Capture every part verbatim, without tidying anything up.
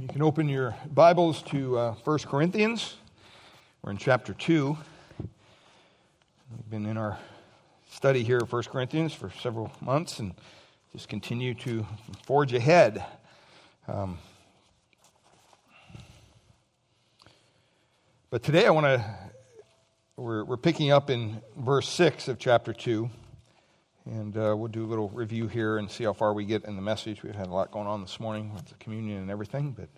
You can open your Bibles to uh, First Corinthians. We're in chapter two. We've been in our study here of First Corinthians for several months and just continue to forge ahead. Um, but today I want to, we're, we're picking up in verse six of chapter two. And uh, we'll do a little review here and see how far we get in the message. We've had a lot going on this morning with the communion and everything, but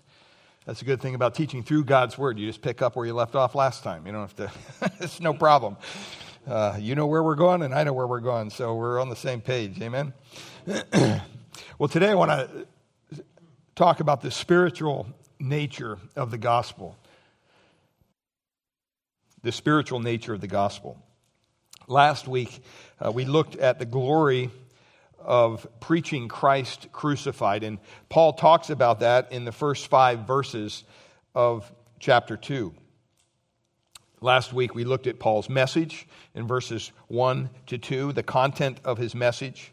that's a good thing about teaching through God's Word. You just pick up where you left off last time. You don't have to, it's no problem. Uh, you know where we're going, and I know where we're going, so we're on the same page. Amen? Well, today I want to talk about the spiritual nature of the gospel. The spiritual nature of the gospel. Last week, uh, we looked at the glory of preaching Christ crucified, and Paul talks about that in the first five verses of chapter two. Last week, we looked at Paul's message in verses one to two, the content of his message,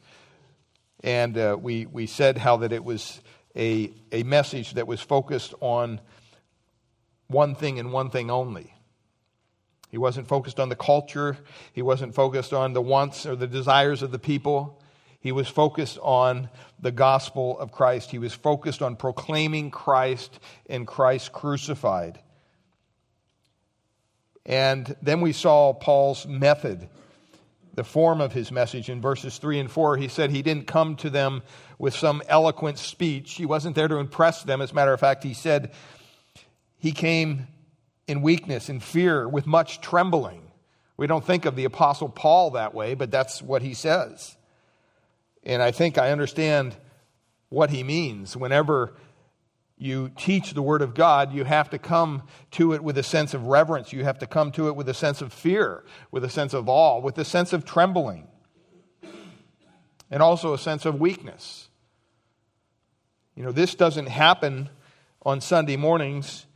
and uh, we, we said how that it was a, a message that was focused on one thing and one thing only. He wasn't focused on the culture. He wasn't focused on the wants or the desires of the people. He was focused on the gospel of Christ. He was focused on proclaiming Christ and Christ crucified. And then we saw Paul's method, the form of his message in verses three and four. He said he didn't come to them with some eloquent speech. He wasn't there to impress them. As a matter of fact, he said he came in weakness, in fear, with much trembling. We don't think of the Apostle Paul that way, but that's what he says. And I think I understand what he means. Whenever you teach the Word of God, you have to come to it with a sense of reverence. You have to come to it with a sense of fear, with a sense of awe, with a sense of trembling, and also a sense of weakness. You know, this doesn't happen on Sunday mornings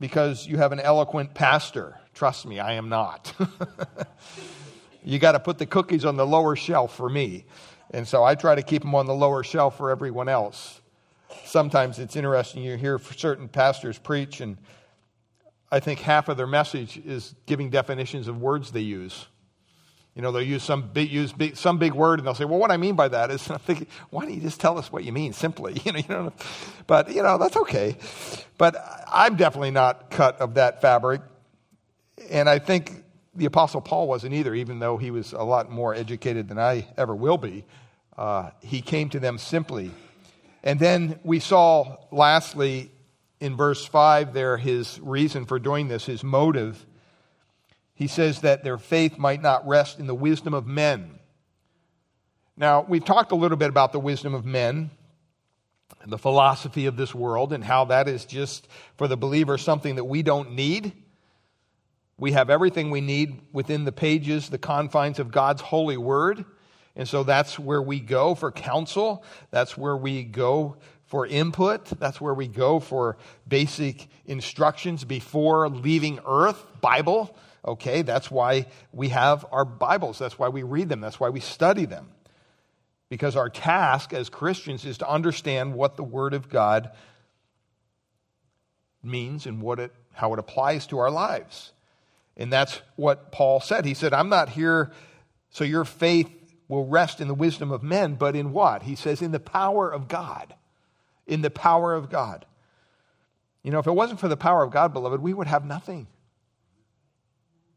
because you have an eloquent pastor. Trust me, I am not. You got to put the cookies on the lower shelf for me. And so I try to keep them on the lower shelf for everyone else. Sometimes it's interesting, you hear certain pastors preach, and I think half of their message is giving definitions of words they use. You know, they'll use some big, use big, some big word, and they'll say, well, what I mean by that is, and I'm thinking, why don't you just tell us what you mean simply? You know, you know, but, you know, that's okay. But I'm definitely not cut of that fabric, and I think the Apostle Paul wasn't either, even though he was a lot more educated than I ever will be. Uh, he came to them simply. And then we saw, lastly, in verse five there, his reason for doing this, his motive. He says that their faith might not rest in the wisdom of men. Now, we've talked a little bit about the wisdom of men and the philosophy of this world and how that is just, for the believer, something that we don't need. We have everything we need within the pages, the confines of God's holy word. And so that's where we go for counsel. That's where we go for input. That's where we go for basic instructions before leaving earth, Bible. Okay, that's why we have our Bibles. That's why we read them. That's why we study them. Because our task as Christians is to understand what the Word of God means and what it, how it applies to our lives. And that's what Paul said. He said, I'm not here so your faith will rest in the wisdom of men, but in what? He says, in the power of God. In the power of God. You know, if it wasn't for the power of God, beloved, we would have nothing.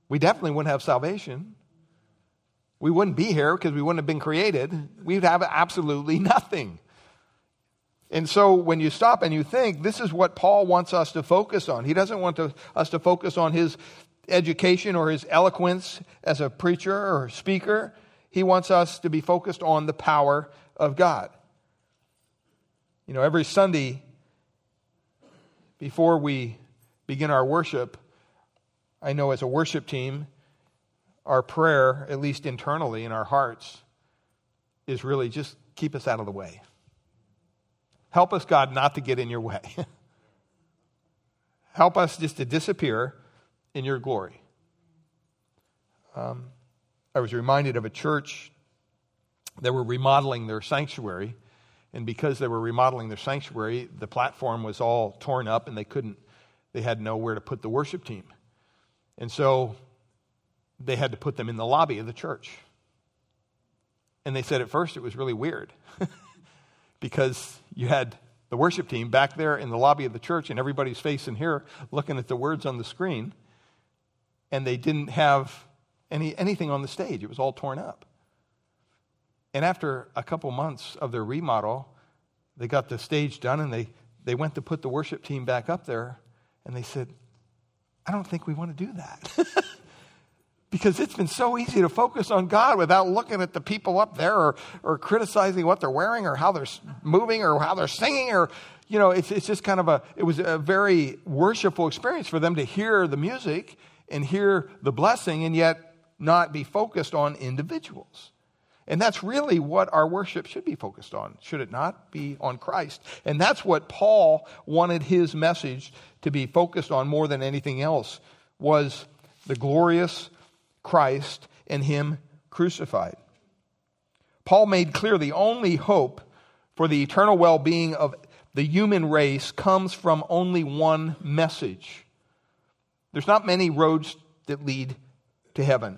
We definitely wouldn't have salvation. We wouldn't be here because we wouldn't have been created. We'd have absolutely nothing. And so when you stop and you think, this is what Paul wants us to focus on. He doesn't want to, us to focus on his education or his eloquence as a preacher or speaker. He wants us to be focused on the power of God. You know, every Sunday before we begin our worship, I know as a worship team, our prayer, at least internally in our hearts, is really just keep us out of the way. Help us, God, not to get in your way. Help us just to disappear in your glory. Um, I was reminded of a church that were remodeling their sanctuary, And because they were remodeling their sanctuary, the platform was all torn up and they couldn't, they had nowhere to put the worship team. And so they had to put them in the lobby of the church. And they said at first it was really weird because you had the worship team back there in the lobby of the church and everybody's facing here looking at the words on the screen. And they didn't have any anything on the stage. It was all torn up. And after a couple months of their remodel, they got the stage done and they, they went to put the worship team back up there. And they said, I don't think we want to do that. Because it's been so easy to focus on God without looking at the people up there or, or criticizing what they're wearing or how they're moving or how they're singing. Or, you know, it's it's just kind of a, it was a very worshipful experience for them to hear the music and hear the blessing and yet not be focused on individuals. And that's really what our worship should be focused on, should it not be on Christ? And that's what Paul wanted his message to be focused on more than anything else, was the glorious Christ and him crucified. Paul made clear the only hope for the eternal well-being of the human race comes from only one message. There's not many roads that lead to heaven.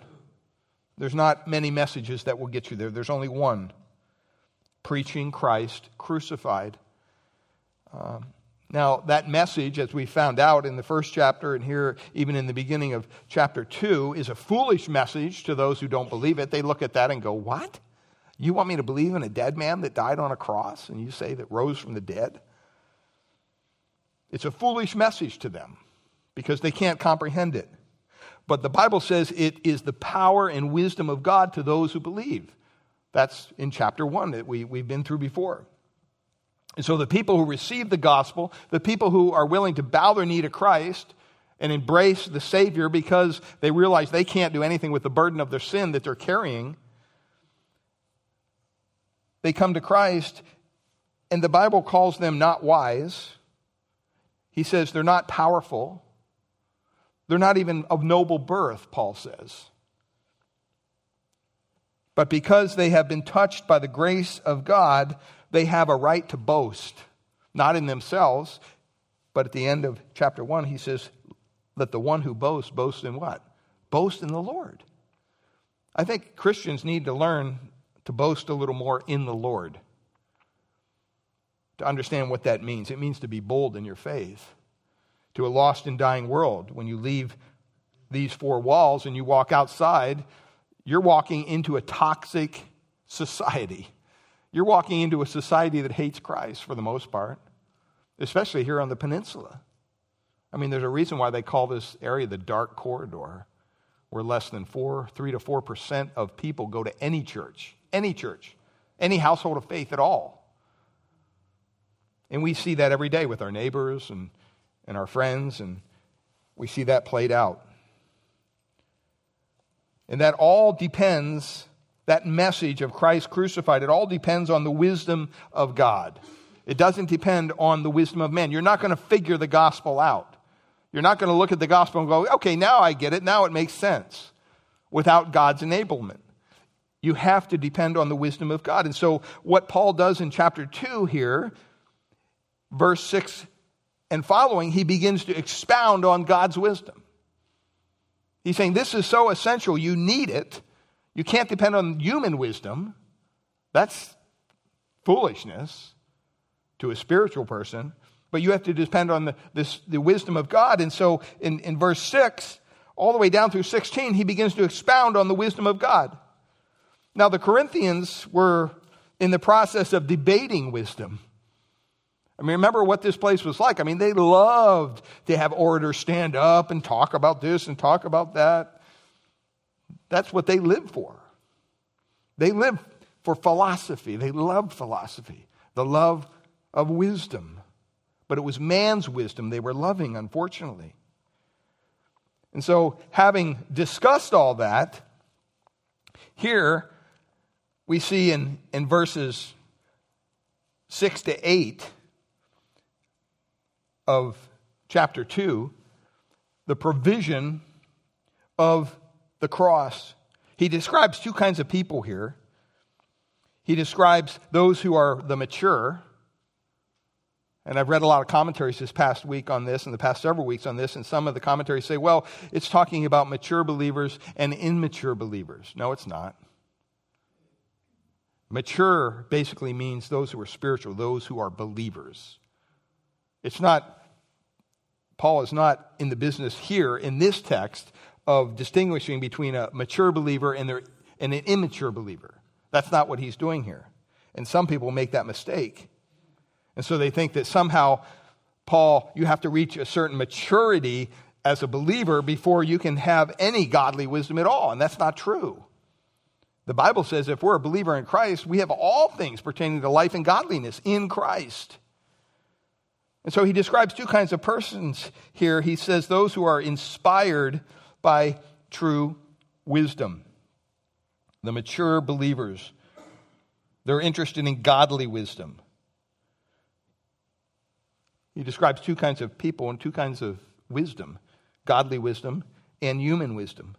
There's not many messages that will get you there. There's only one. Preaching Christ crucified. Um, now, that message, as we found out in the first chapter and here even in the beginning of chapter two, is a foolish message to those who don't believe it. They look at that and go, what? You want me to believe in a dead man that died on a cross and you say that rose from the dead? It's a foolish message to them because they can't comprehend it. But the Bible says it is the power and wisdom of God to those who believe. That's in chapter one that we, we've been through before. And so the people who receive the gospel, the people who are willing to bow their knee to Christ and embrace the Savior because they realize they can't do anything with the burden of their sin that they're carrying, they come to Christ, and the Bible calls them not wise. He says they're not powerful. They're not even of noble birth, Paul says. But because they have been touched by the grace of God, they have a right to boast, not in themselves, but at the end of chapter one, he says, let the one who boasts, boast in what? Boast in the Lord. I think Christians need to learn to boast a little more in the Lord, to understand what that means. It means to be bold in your faith to a lost and dying world. When you leave these four walls and you walk outside, you're walking into a toxic society. You're walking into a society that hates Christ for the most part, especially here on the peninsula. I mean, there's a reason why they call this area the dark corridor, where less than four, three to four percent of people go to any church, any church, any household of faith at all. And we see that every day with our neighbors and and our friends, and we see that played out. And that all depends, that message of Christ crucified, it all depends on the wisdom of God. It doesn't depend on the wisdom of man. You're not going to figure the gospel out. You're not going to look at the gospel and go, okay, now I get it, now it makes sense, without God's enablement. You have to depend on the wisdom of God. And so what Paul does in chapter two here, verse six and following, he begins to expound on God's wisdom. He's saying this is so essential, you need it. You can't depend on human wisdom. That's foolishness to a spiritual person. But you have to depend on the, this, the wisdom of God. And so in, in verse six, all the way down through sixteen, he begins to expound on the wisdom of God. Now the Corinthians were in the process of debating wisdom. I mean, remember what this place was like. I mean, they loved to have orators stand up and talk about this and talk about that. That's what they lived for. They lived for philosophy. They loved philosophy, the love of wisdom. But it was man's wisdom they were loving, unfortunately. And so, having discussed all that, here we see in, in verses six to eight, of chapter two, the provision of the cross. He describes two kinds of people here. He describes those who are the mature. And I've read a lot of commentaries this past week on this and the past several weeks on this. And some of the commentaries say, well, it's talking about mature believers and immature believers. No, it's not. Mature basically means those who are spiritual, those who are believers. It's not, Paul is not in the business here in this text of distinguishing between a mature believer and, their, and an immature believer. That's not what he's doing here. And some people make that mistake. And so they think that somehow, Paul, you have to reach a certain maturity as a believer before you can have any godly wisdom at all. And that's not true. The Bible says if we're a believer in Christ, we have all things pertaining to life and godliness in Christ. And so he describes two kinds of persons here. He says those who are inspired by true wisdom. The mature believers, they're interested in godly wisdom. He describes two kinds of people and two kinds of wisdom, godly wisdom and human wisdom.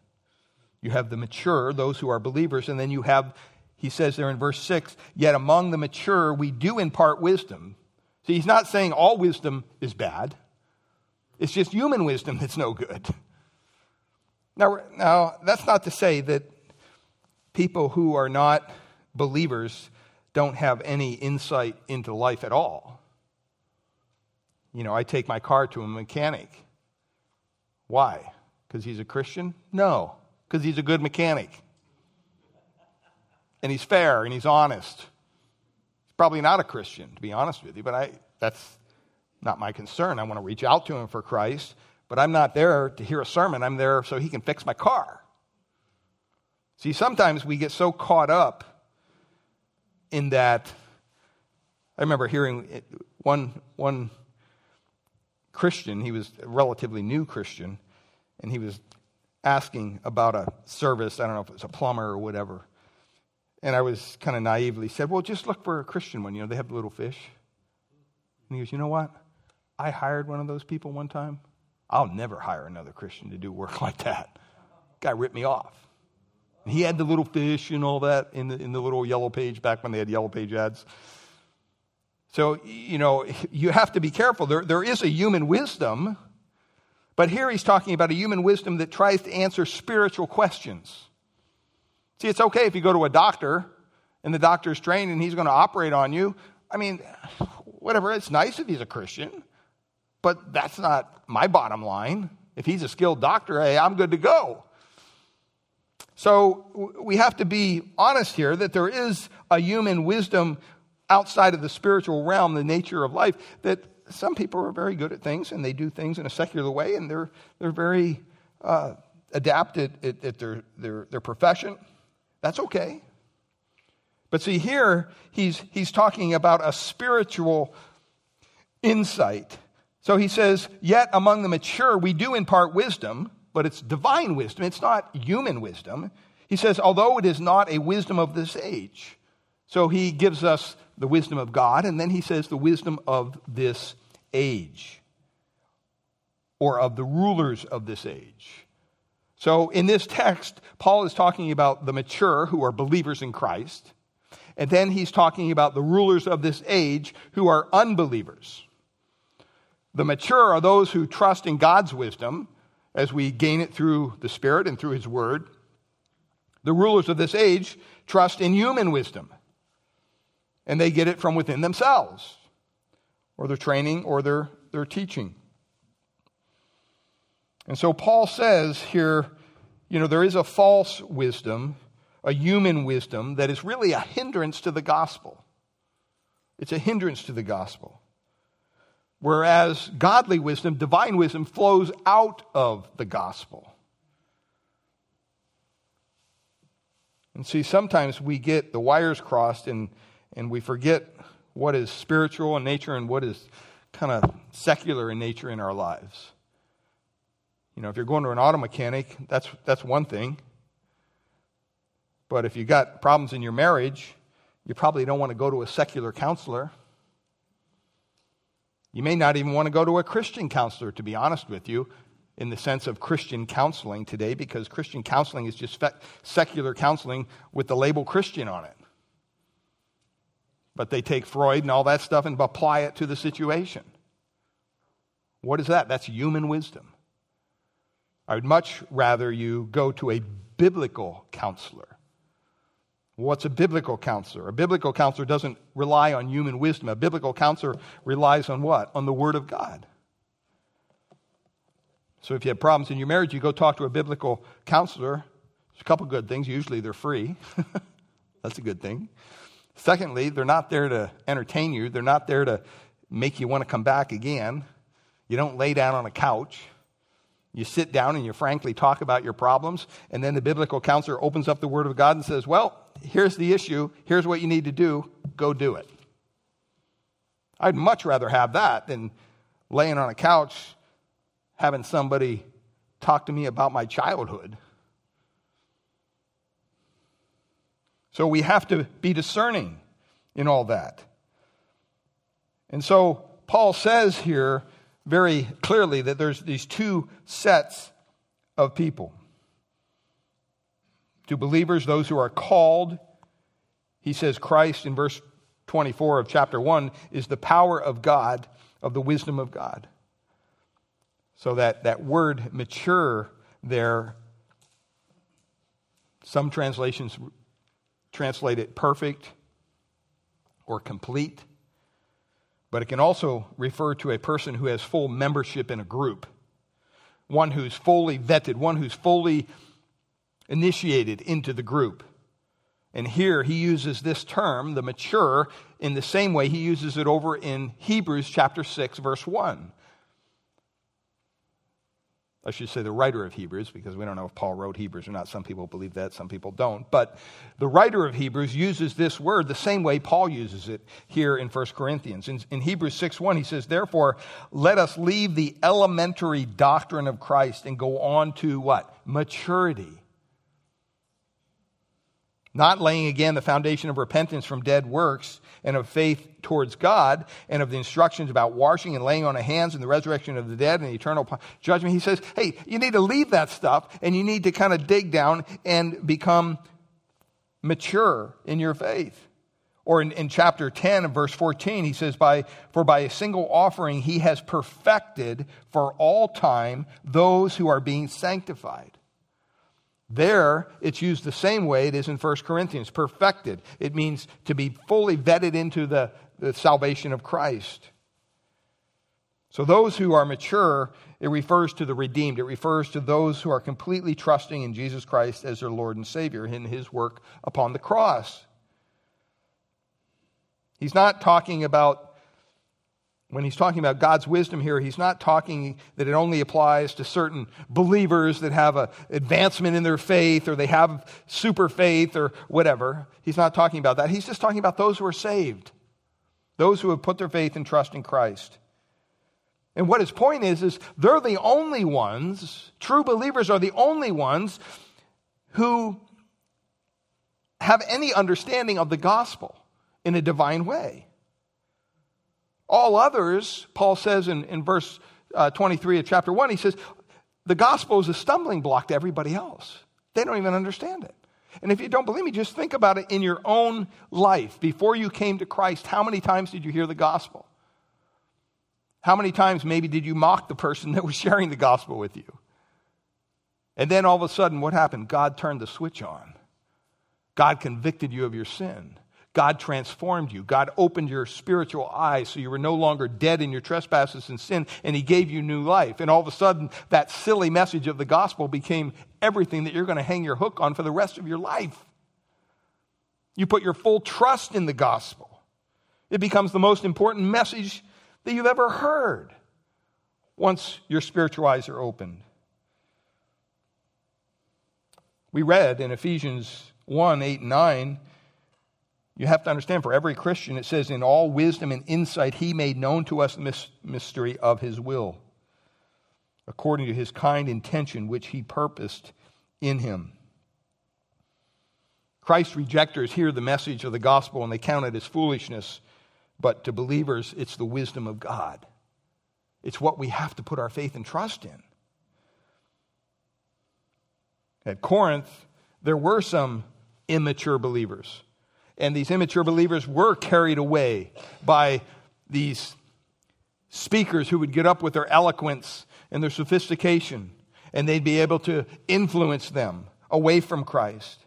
You have the mature, those who are believers, and then you have, he says there in verse six, yet among the mature we do impart wisdom. See, he's not saying all wisdom is bad. It's just human wisdom that's no good. Now, now that's not to say that people who are not believers don't have any insight into life at all. You know, I take my car to a mechanic. Why? Because he's a Christian? No, because he's a good mechanic. And he's fair and he's honest. He's probably not a Christian, to be honest with you, but I that's not my concern. I want to reach out to him for Christ, but I'm not there to hear a sermon. I'm there so he can fix my car. See, sometimes we get so caught up in that. I remember hearing one one. Christian, he was a relatively new Christian, and he was asking about a service. I don't know if it was a plumber or whatever. And I was kind of naively said, well, just look for a Christian one. You know, they have the little fish. And he goes, you know what? I hired one of those people one time. I'll never hire another Christian to do work like that. Guy ripped me off. And he had the little fish and all that in the, in the little yellow page back when they had yellow page ads. So, you know, you have to be careful. There, there is a human wisdom, but here he's talking about a human wisdom that tries to answer spiritual questions. See, it's okay if you go to a doctor and the doctor's trained and he's going to operate on you. I mean, whatever, it's nice if he's a Christian, but that's not my bottom line. If he's a skilled doctor, hey, I'm good to go. So we have to be honest here that there is a human wisdom outside of the spiritual realm, the nature of life, that some people are very good at things and they do things in a secular way and they're they're very uh, adapted at, at their, their their profession. That's okay. But see here, he's he's talking about a spiritual insight. So he says, yet among the mature we do impart wisdom, but it's divine wisdom. It's not human wisdom. He says, although it is not a wisdom of this age. So he gives us the wisdom of God, and then he says the wisdom of this age, or of the rulers of this age. So in this text, Paul is talking about the mature who are believers in Christ, and then he's talking about the rulers of this age who are unbelievers. The mature are those who trust in God's wisdom as we gain it through the Spirit and through his word. The rulers of this age trust in human wisdom. And they get it from within themselves, or their training, or their, their teaching. And so Paul says here, you know, there is a false wisdom, a human wisdom, that is really a hindrance to the gospel. It's a hindrance to the gospel. Whereas godly wisdom, divine wisdom, flows out of the gospel. And see, sometimes we get the wires crossed and And we forget what is spiritual in nature and what is kind of secular in nature in our lives. You know, if you're going to an auto mechanic, that's that's one thing. But if you got problems in your marriage, you probably don't want to go to a secular counselor. You may not even want to go to a Christian counselor, to be honest with you, in the sense of Christian counseling today, because Christian counseling is just secular counseling with the label Christian on it. But they take Freud and all that stuff and apply it to the situation. What is that? That's human wisdom. I would much rather you go to a biblical counselor. What's a biblical counselor? A biblical counselor doesn't rely on human wisdom. A biblical counselor relies on what? On the Word of God. So if you have problems in your marriage, you go talk to a biblical counselor. There's a couple good things. Usually they're free. That's a good thing. Secondly, they're not there to entertain you. They're not there to make you want to come back again. You don't lay down on a couch. You sit down and you frankly talk about your problems. And then the biblical counselor opens up the Word of God and says, well, here's the issue. Here's what you need to do. Go do it. I'd much rather have that than laying on a couch having somebody talk to me about my childhood. So we have to be discerning in all that. And so Paul says here very clearly that there's these two sets of people. To believers, those who are called, he says Christ in verse twenty-four of chapter one is the power of God, of the wisdom of God. So that, that word mature there, some translations translate it perfect or complete, but it can also refer to a person who has full membership in a group, one who's fully vetted, one who's fully initiated into the group. And here he uses this term, the mature, in the same way he uses it over in Hebrews chapter six, verse one. I should say the writer of Hebrews, because we don't know if Paul wrote Hebrews or not. Some people believe that, some people don't. But the writer of Hebrews uses this word the same way Paul uses it here in First Corinthians. In, in Hebrews six one, he says, therefore, let us leave the elementary doctrine of Christ and go on to what? Maturity. Not laying again the foundation of repentance from dead works and of faith towards God and of the instructions about washing and laying on of hands and the resurrection of the dead and the eternal judgment. He says, hey, you need to leave that stuff and you need to kind of dig down and become mature in your faith. Or in, in chapter ten and verse fourteen, he says, by, for by a single offering he has perfected for all time those who are being sanctified. There, it's used the same way it is in First Corinthians, perfected. It means to be fully vetted into the, the salvation of Christ. So those who are mature, it refers to the redeemed. It refers to those who are completely trusting in Jesus Christ as their Lord and Savior in his work upon the cross. He's not talking about When he's talking about God's wisdom here, he's not talking that it only applies to certain believers that have an advancement in their faith or they have super faith or whatever. He's not talking about that. He's just talking about those who are saved, those who have put their faith and trust in Christ. And what his point is, is they're the only ones, true believers are the only ones who have any understanding of the gospel in a divine way. All others, Paul says in, in verse uh, twenty-three of chapter one, he says, the gospel is a stumbling block to everybody else. They don't even understand it. And if you don't believe me, just think about it in your own life. Before you came to Christ, how many times did you hear the gospel? How many times maybe did you mock the person that was sharing the gospel with you? And then all of a sudden, what happened? God turned the switch on. God convicted you of your sin. God transformed you. God opened your spiritual eyes so you were no longer dead in your trespasses and sin, and he gave you new life. And all of a sudden, that silly message of the gospel became everything that you're going to hang your hook on for the rest of your life. You put your full trust in the gospel. It becomes the most important message that you've ever heard once your spiritual eyes are opened. We read in Ephesians one, eight, and nine, you have to understand, for every Christian, it says, in all wisdom and insight, he made known to us the mystery of his will, according to his kind intention, which he purposed in him. Christ's rejectors hear the message of the gospel and they count it as foolishness, but to believers, it's the wisdom of God. It's what we have to put our faith and trust in. At Corinth, there were some immature believers. and these immature believers were carried away by these speakers who would get up with their eloquence and their sophistication, and they'd be able to influence them away from Christ.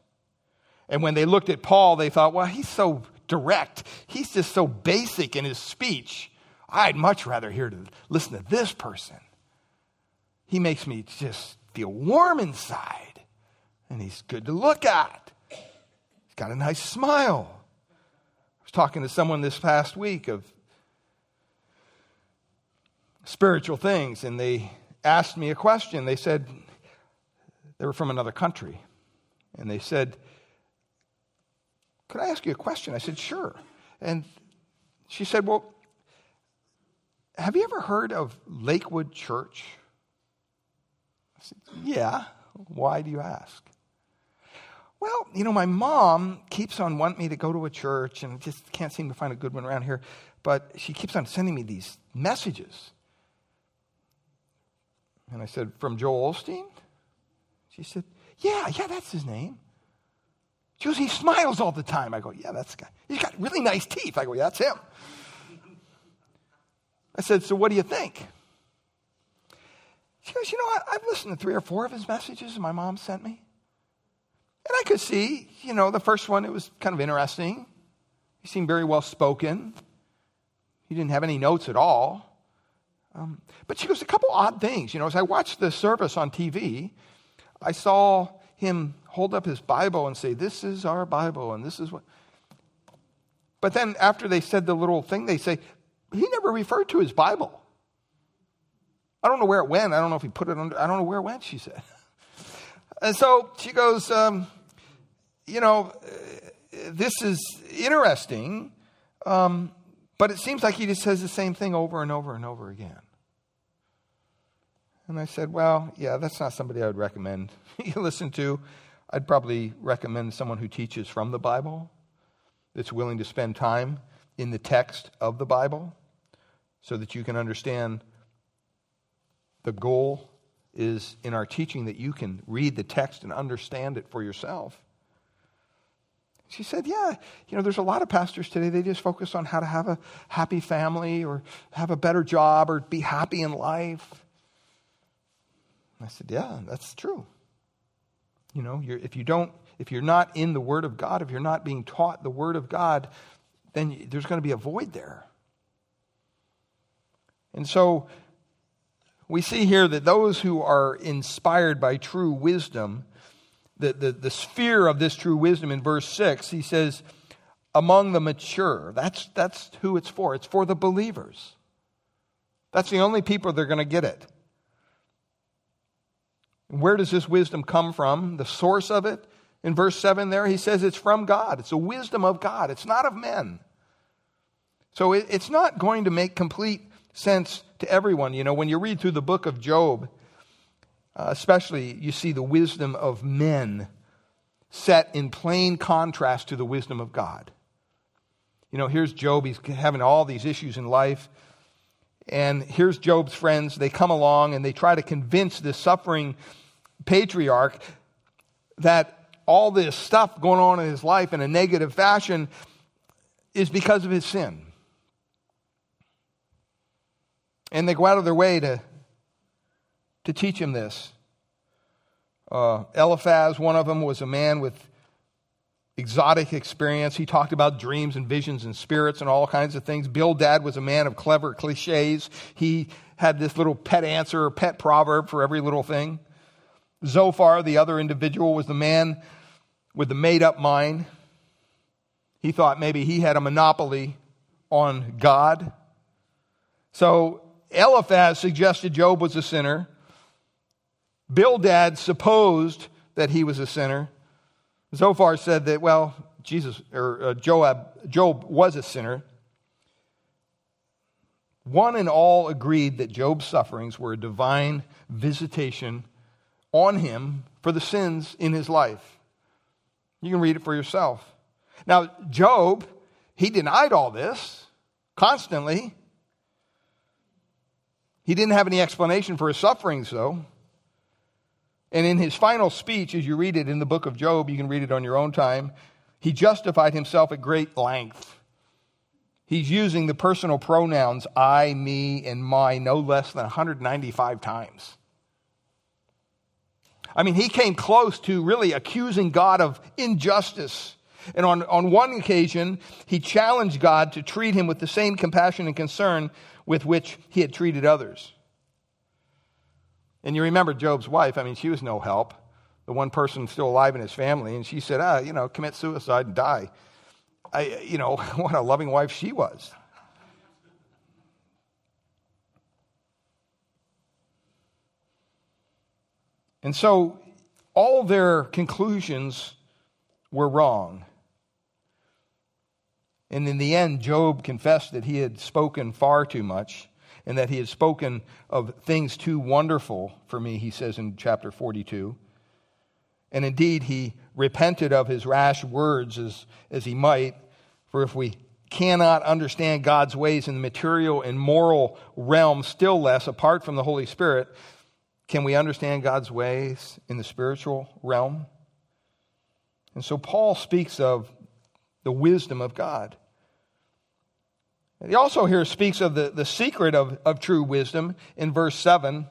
And when they looked at Paul, they thought, well, he's so direct. He's just so basic in his speech. I'd much rather hear to listen to this person. He makes me just feel warm inside, and he's good to look at. He's got a nice smile. I was talking to someone this past week of spiritual things, and they asked me a question. They said, they were from another country, and they said, could I ask you a question? I said, sure. And she said, well, have you ever heard of Lakewood Church? I said, yeah. Why do you ask? Well, you know, my mom keeps on wanting me to go to a church, and just can't seem to find a good one around here, but she keeps on sending me these messages. And I said, from Joel Osteen? She said, yeah, yeah, that's his name. She goes, he smiles all the time. I go, yeah, that's the guy. He's got really nice teeth. I go, yeah, that's him. I said, so what do you think? She goes, you know what? I've listened to three or four of his messages my mom sent me. And I could see, you know, the first one, it was kind of interesting. He seemed very well spoken. He didn't have any notes at all. Um, but she goes, a couple odd things. You know, as I watched the service on T V, I saw him hold up his Bible and say, this is our Bible, and this is what. But then after they said the little thing, they say, he never referred to his Bible. I don't know where it went. I don't know if he put it under. I don't know where it went, she said. And so she goes, um, you know, this is interesting, um, but it seems like he just says the same thing over and over and over again. And I said, well, yeah, that's not somebody I would recommend you listen to. I'd probably recommend someone who teaches from the Bible, that's willing to spend time in the text of the Bible so that you can understand. The goal is in our teaching that you can read the text and understand it for yourself. She said, yeah, you know, there's a lot of pastors today, they just focus on how to have a happy family or have a better job or be happy in life. I said, yeah, that's true. You know, you're, if you don't, if you're not in the Word of God, if you're not being taught the Word of God, then there's going to be a void there. And so we see here that those who are inspired by true wisdom, the, the, the sphere of this true wisdom in verse six, he says, among the mature. That's, that's who it's for. It's for the believers. That's the only people that are going to get it. Where does this wisdom come from? The source of it? In verse seven there, he says it's from God. It's the wisdom of God. It's not of men. So it, it's not going to make complete sense to everyone. You know, when you read through the book of Job, uh, especially, you see the wisdom of men set in plain contrast to the wisdom of God. You know, here's Job, he's having all these issues in life, and here's Job's friends, they come along and they try to convince this suffering patriarch that all this stuff going on in his life in a negative fashion is because of his sin. And they go out of their way to, to teach him this. Uh, Eliphaz, one of them, was a man with exotic experience. He talked about dreams and visions and spirits and all kinds of things. Bildad was a man of clever cliches. He had this little pet answer or pet proverb for every little thing. Zophar, the other individual, was the man with the made-up mind. He thought maybe he had a monopoly on God. So Eliphaz suggested Job was a sinner. Bildad supposed that he was a sinner. Zophar said that, well, Jesus or uh, Joab, Job was a sinner. One and all agreed that Job's sufferings were a divine visitation on him for the sins in his life. You can read it for yourself. Now, Job, he denied all this constantly. He didn't have any explanation for his sufferings, though. And in his final speech, as you read it in the book of Job, you can read it on your own time, He justified himself at great length. He's using the personal pronouns I, me, and my no less than one hundred ninety-five times. I mean, he came close to really accusing God of injustice. And on, on one occasion, he challenged God to treat him with the same compassion and concern with which he had treated others. And you remember Job's wife. I mean, she was no help. The one person still alive in his family. And she said, ah, you know, commit suicide and die. I, you know, what a loving wife she was. And so all their conclusions were wrong. And in the end, Job confessed that he had spoken far too much and that he had spoken of things too wonderful for me, he says in chapter forty-two. And indeed, he repented of his rash words as, as he might. For if we cannot understand God's ways in the material and moral realm, still less, apart from the Holy Spirit, can we understand God's ways in the spiritual realm? And so Paul speaks of the wisdom of God. He also here speaks of the, the secret of, of true wisdom in verse seven.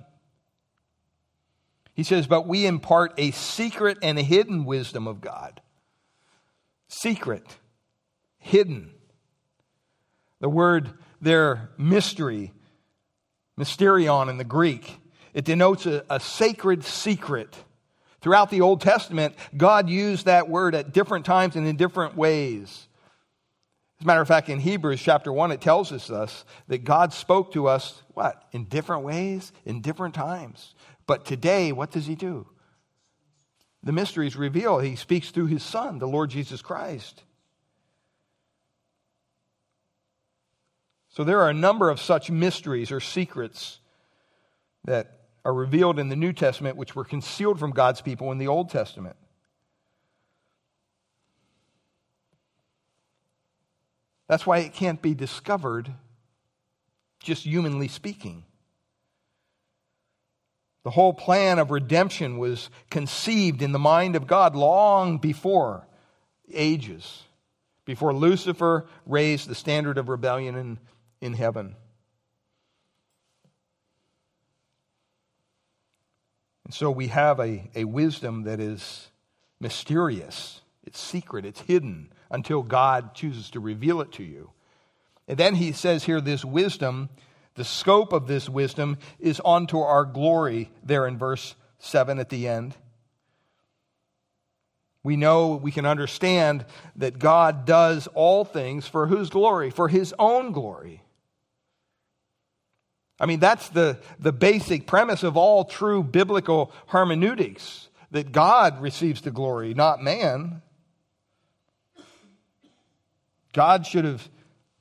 He says, but we impart a secret and a hidden wisdom of God. Secret, hidden. The word there, mystery, mysterion in the Greek, it denotes a, a sacred secret. Throughout the Old Testament, God used that word at different times and in different ways. As a matter of fact, in Hebrews chapter one, it tells us this, that God spoke to us, what? In different ways, in different times. But today, what does he do? The mysteries reveal. He speaks through his Son, the Lord Jesus Christ. So there are a number of such mysteries or secrets that are revealed in the New Testament, which were concealed from God's people in the Old Testament. That's why it can't be discovered, just humanly speaking. The whole plan of redemption was conceived in the mind of God long before ages, before Lucifer raised the standard of rebellion in, in heaven. And so we have a, a wisdom that is mysterious. It's secret. It's hidden until God chooses to reveal it to you. And then he says here, this wisdom, the scope of this wisdom is unto our glory there in verse seven at the end. We know, we can understand that God does all things for whose glory? For his own glory. I mean, that's the, the basic premise of all true biblical hermeneutics, that God receives the glory, not man. God should have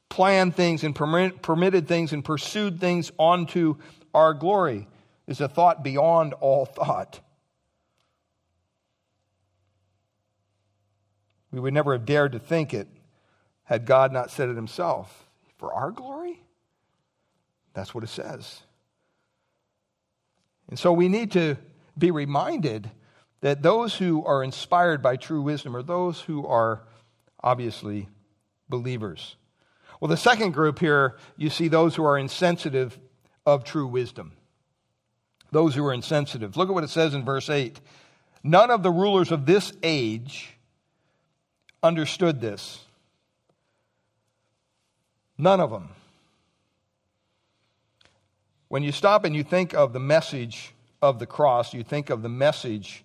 planned things and permit, permitted things and pursued things onto our glory. It's a thought beyond all thought. We would never have dared to think it had God not said it himself. For our glory? That's what it says. And so we need to be reminded that those who are inspired by true wisdom are those who are obviously believers. Well, the second group here, you see those who are insensitive of true wisdom. Those who are insensitive. Look at what it says in verse eight. None of the rulers of this age understood this. None of them. When you stop and you think of the message of the cross, you think of the message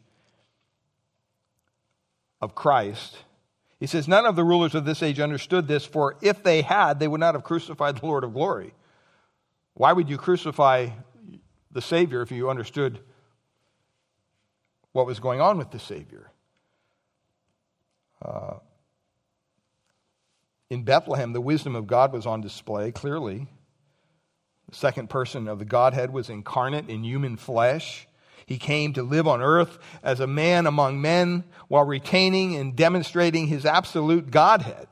of Christ. He says, none of the rulers of this age understood this, for if they had, they would not have crucified the Lord of glory. Why would you crucify the Savior if you understood what was going on with the Savior? Uh, in Bethlehem, the wisdom of God was on display, clearly. The second person of the Godhead was incarnate in human flesh. He came to live on earth as a man among men while retaining and demonstrating his absolute Godhead.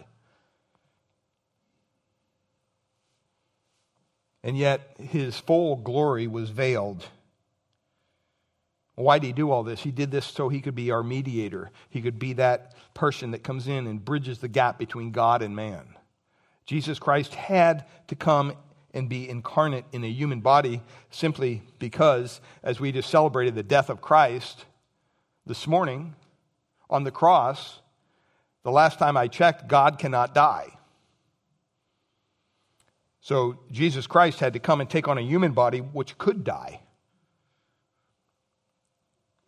And yet his full glory was veiled. Why did he do all this? He did this so he could be our mediator. He could be that person that comes in and bridges the gap between God and man. Jesus Christ had to come and be incarnate in a human body simply because, as we just celebrated the death of Christ this morning on the cross, the last time I checked, God cannot die. So Jesus Christ had to come and take on a human body which could die.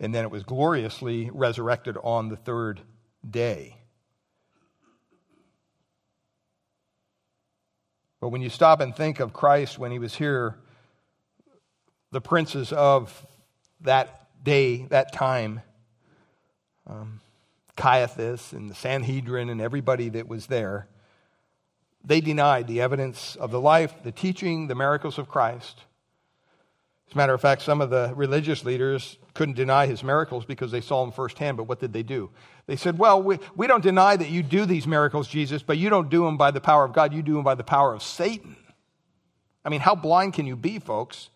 And then it was gloriously resurrected on the third day. But when you stop and think of Christ when he was here, the princes of that day, that time, um, Caiaphas and the Sanhedrin and everybody that was there, they denied the evidence of the life, the teaching, the miracles of Christ. As a matter of fact, some of the religious leaders couldn't deny his miracles because they saw them firsthand, but what did they do? They said, well, we, we don't deny that you do these miracles, Jesus, but you don't do them by the power of God, you do them by the power of Satan. I mean, how blind can you be, folks?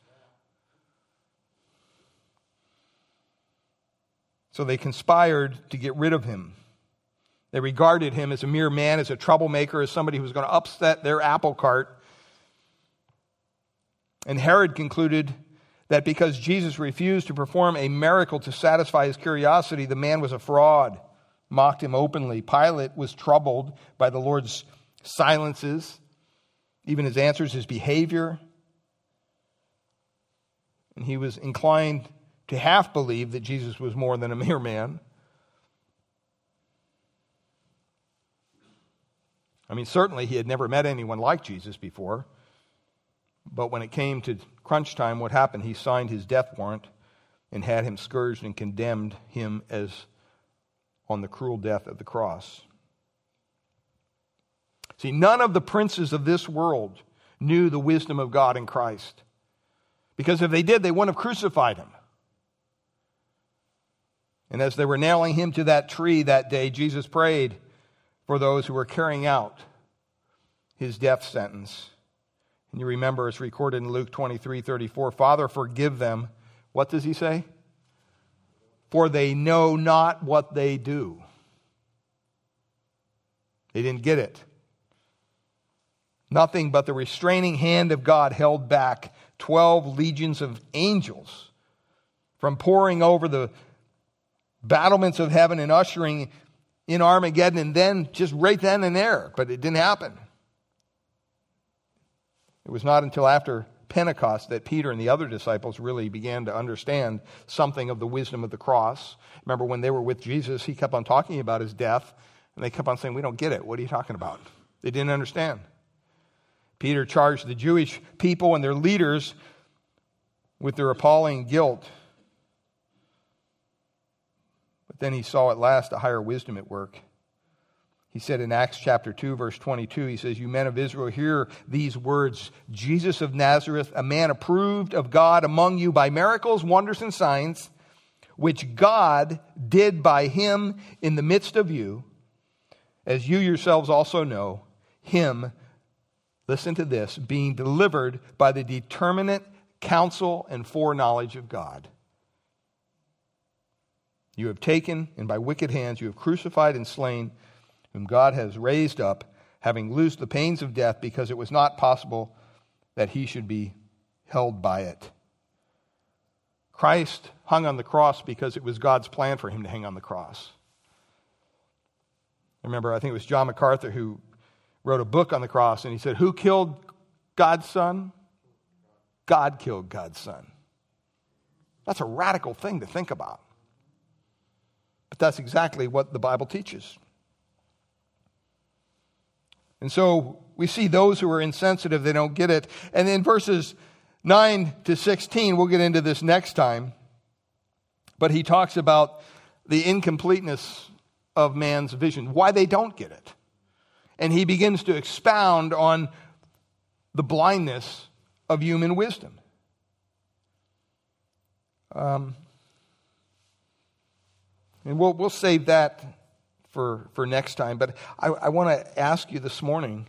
So they conspired to get rid of him. They regarded him as a mere man, as a troublemaker, as somebody who was going to upset their apple cart. And Herod concluded that because Jesus refused to perform a miracle to satisfy his curiosity, the man was a fraud, mocked him openly. Pilate was troubled by the Lord's silences, even his answers, his behavior. And he was inclined to half believe that Jesus was more than a mere man. I mean, certainly he had never met anyone like Jesus before. But when it came to crunch time, what happened? He signed his death warrant and had him scourged and condemned him as on the cruel death of the cross. See, none of the princes of this world knew the wisdom of God in Christ. Because if they did, they wouldn't have crucified him. And as they were nailing him to that tree that day, Jesus prayed for those who were carrying out his death sentence. And you remember it's recorded in Luke twenty-three thirty-four, Father, forgive them. What does he say? For they know not what they do. They didn't get it. Nothing but the restraining hand of God held back twelve legions of angels from pouring over the battlements of heaven and ushering in Armageddon, and then just right then and there. But it didn't happen. It was not until after Pentecost that Peter and the other disciples really began to understand something of the wisdom of the cross. Remember when they were with Jesus, he kept on talking about his death, and they kept on saying, we don't get it. What are you talking about? They didn't understand. Peter charged the Jewish people and their leaders with their appalling guilt. Then he saw at last a higher wisdom at work. He said in Acts chapter two, verse twenty-two, he says, you men of Israel, hear these words, Jesus of Nazareth, a man approved of God among you by miracles, wonders, and signs, which God did by him in the midst of you, as you yourselves also know, him, listen to this, being delivered by the determinate counsel and foreknowledge of God. You have taken, and by wicked hands you have crucified and slain, whom God has raised up, having loosed the pains of death, because it was not possible that he should be held by it. Christ hung on the cross because it was God's plan for him to hang on the cross. I remember, I think it was John MacArthur who wrote a book on the cross, and he said, who killed God's son? God killed God's son. That's a radical thing to think about. But that's exactly what the Bible teaches. And so we see those who are insensitive, they don't get it. And in verses nine to sixteen, we'll get into this next time, but he talks about the incompleteness of man's vision, why they don't get it. And he begins to expound on the blindness of human wisdom. Um. And we'll we'll save that for, for next time. But I, I want to ask you this morning,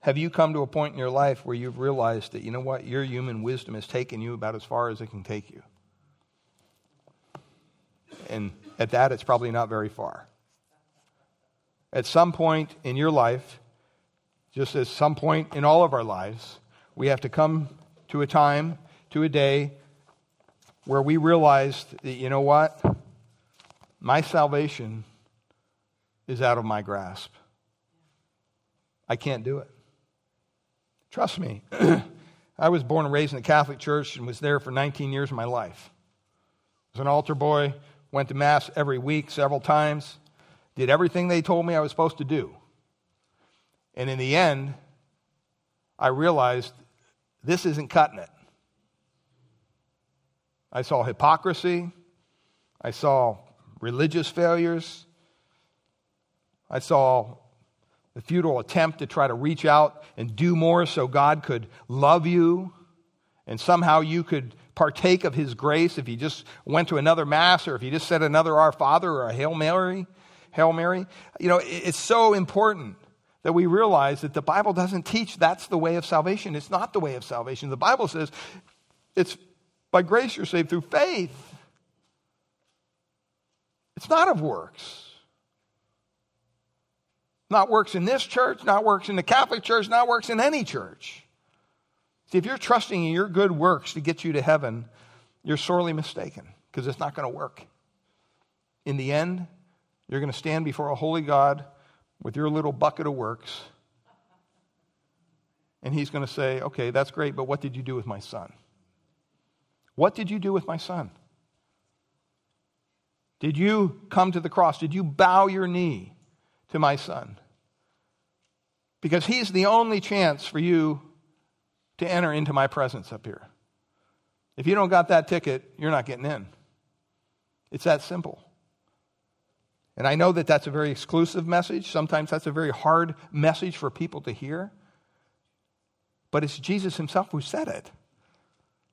have you come to a point in your life where you've realized that, you know what, your human wisdom has taken you about as far as it can take you? and at that, it's probably not very far. At some point in your life, just at some point in all of our lives, we have to come to a time, to a day, where we realize that, you know what? My salvation is out of my grasp. I can't do it. Trust me. I was born and raised in the Catholic Church and was there for nineteen years of my life. I was an altar boy, went to Mass every week, several times, did everything they told me I was supposed to do. And in the end, I realized this isn't cutting it. I saw hypocrisy. I saw religious failures. I saw the futile attempt to try to reach out and do more so God could love you and somehow you could partake of His grace if you just went to another Mass or if you just said another Our Father or a Hail Mary. Hail Mary. You know, it's so important that we realize that the Bible doesn't teach that's the way of salvation. It's not the way of salvation. The Bible says it's by grace you're saved through faith. It's not of works. Not works in this church, not works in the Catholic Church, not works in any church. See, if you're trusting in your good works to get you to heaven, you're sorely mistaken because it's not going to work. In the end, you're going to stand before a holy God with your little bucket of works. And He's going to say, okay, that's great, but what did you do with my son? What did you do with my son? Did you come to the cross? Did you bow your knee to my son? Because he's the only chance for you to enter into my presence up here. If you don't got that ticket, you're not getting in. It's that simple. And I know that that's a very exclusive message. Sometimes that's a very hard message for people to hear. But it's Jesus Himself who said it.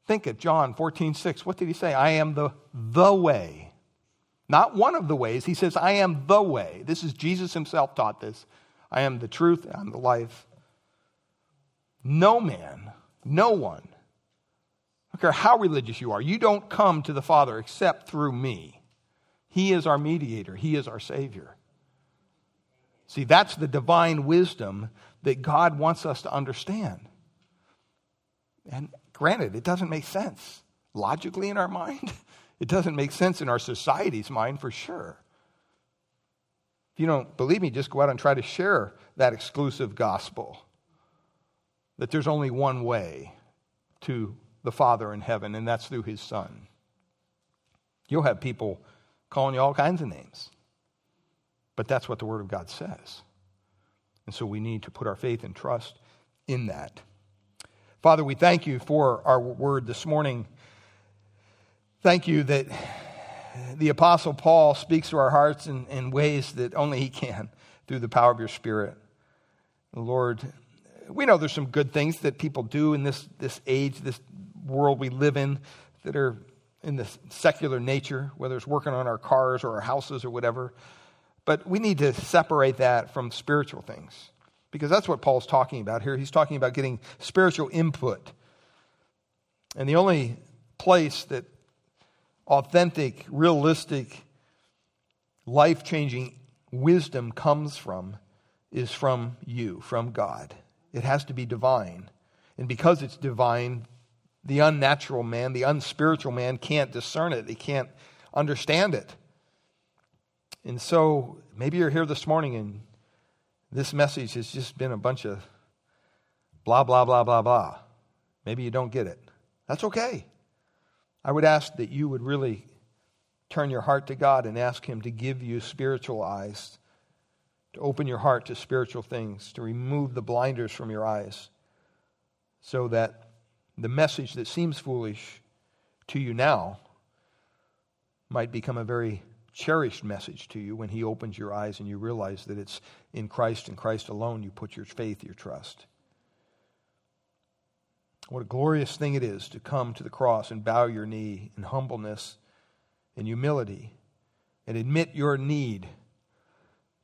Think of John fourteen six. What did He say? I am the, the way. Not one of the ways. He says, I am the way. This is Jesus Himself taught this. I am the truth. I am the life. No man, no one, I don't care how religious you are, you don't come to the Father except through me. He is our mediator. He is our Savior. See, that's the divine wisdom that God wants us to understand. And granted, it doesn't make sense logically in our mind. It doesn't make sense in our society's mind for sure. If you don't believe me, just go out and try to share that exclusive gospel that there's only one way to the Father in heaven, and that's through His Son. You'll have people calling you all kinds of names. But that's what the Word of God says. And so we need to put our faith and trust in that. Father, we thank You for our word this morning. Thank You that the Apostle Paul speaks to our hearts in, in ways that only he can through the power of Your Spirit. Lord, we know there's some good things that people do in this, this age, this world we live in, that are in the secular nature, whether it's working on our cars or our houses or whatever. But we need to separate that from spiritual things because that's what Paul's talking about here. He's talking about getting spiritual input. And the only place that authentic, realistic, life-changing wisdom comes from is from You, from God. It has to be divine. And because it's divine, the unnatural man, the unspiritual man can't discern it. He can't understand it. And so maybe you're here this morning and this message has just been a bunch of blah, blah, blah, blah, blah. Maybe you don't get it. That's okay. I would ask that you would really turn your heart to God and ask Him to give you spiritual eyes, to open your heart to spiritual things, to remove the blinders from your eyes so that the message that seems foolish to you now might become a very cherished message to you when He opens your eyes and you realize that it's in Christ and Christ alone you put your faith, your trust. What a glorious thing it is to come to the cross and bow your knee in humbleness and humility and admit your need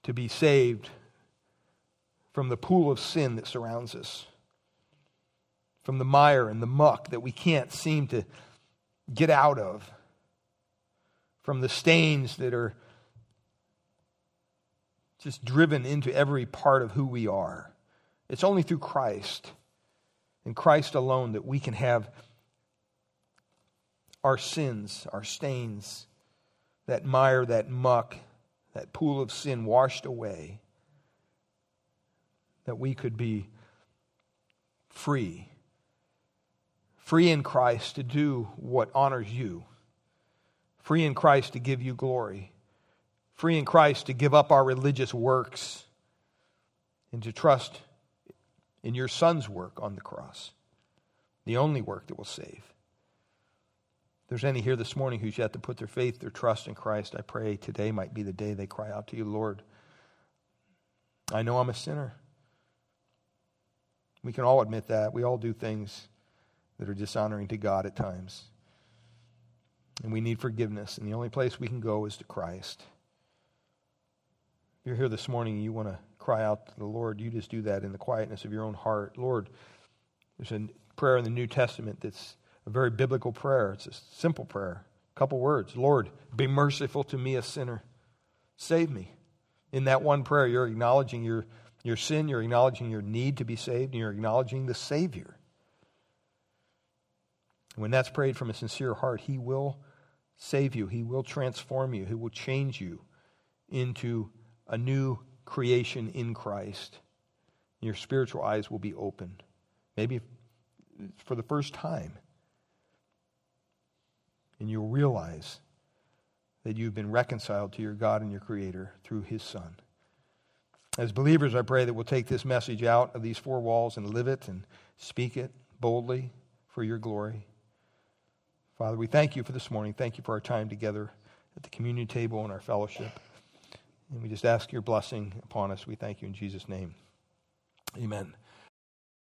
to be saved from the pool of sin that surrounds us, from the mire and the muck that we can't seem to get out of, from the stains that are just driven into every part of who we are. It's only through Christ and Christ alone that we can have our sins, our stains, that mire, that muck, that pool of sin washed away, that we could be free, free in Christ to do what honors you, free in Christ to give you glory, free in Christ to give up our religious works and to trust in your Son's work on the cross, the only work that will save. If there's any here this morning who's yet to put their faith, their trust in Christ, I pray today might be the day they cry out to you, Lord, I know I'm a sinner. We can all admit that. We all do things that are dishonoring to God at times. And we need forgiveness. And the only place we can go is to Christ. If you're here this morning and you want to cry out to the Lord, you just do that in the quietness of your own heart. Lord, there's a prayer in the New Testament that's a very biblical prayer. It's a simple prayer. A couple words. Lord, be merciful to me, a sinner. Save me. In that one prayer, you're acknowledging your Your sin, you're acknowledging your need to be saved, and you're acknowledging the Savior. And when that's prayed from a sincere heart, He will save you. He will transform you. He will change you into a new creation in Christ. Your spiritual eyes will be opened, maybe for the first time. And you'll realize that you've been reconciled to your God and your Creator through His Son. As believers, I pray that we'll take this message out of these four walls and live it and speak it boldly for your glory. Father, we thank you for this morning. Thank you for our time together at the communion table and our fellowship. And we just ask your blessing upon us. We thank you in Jesus' name. Amen.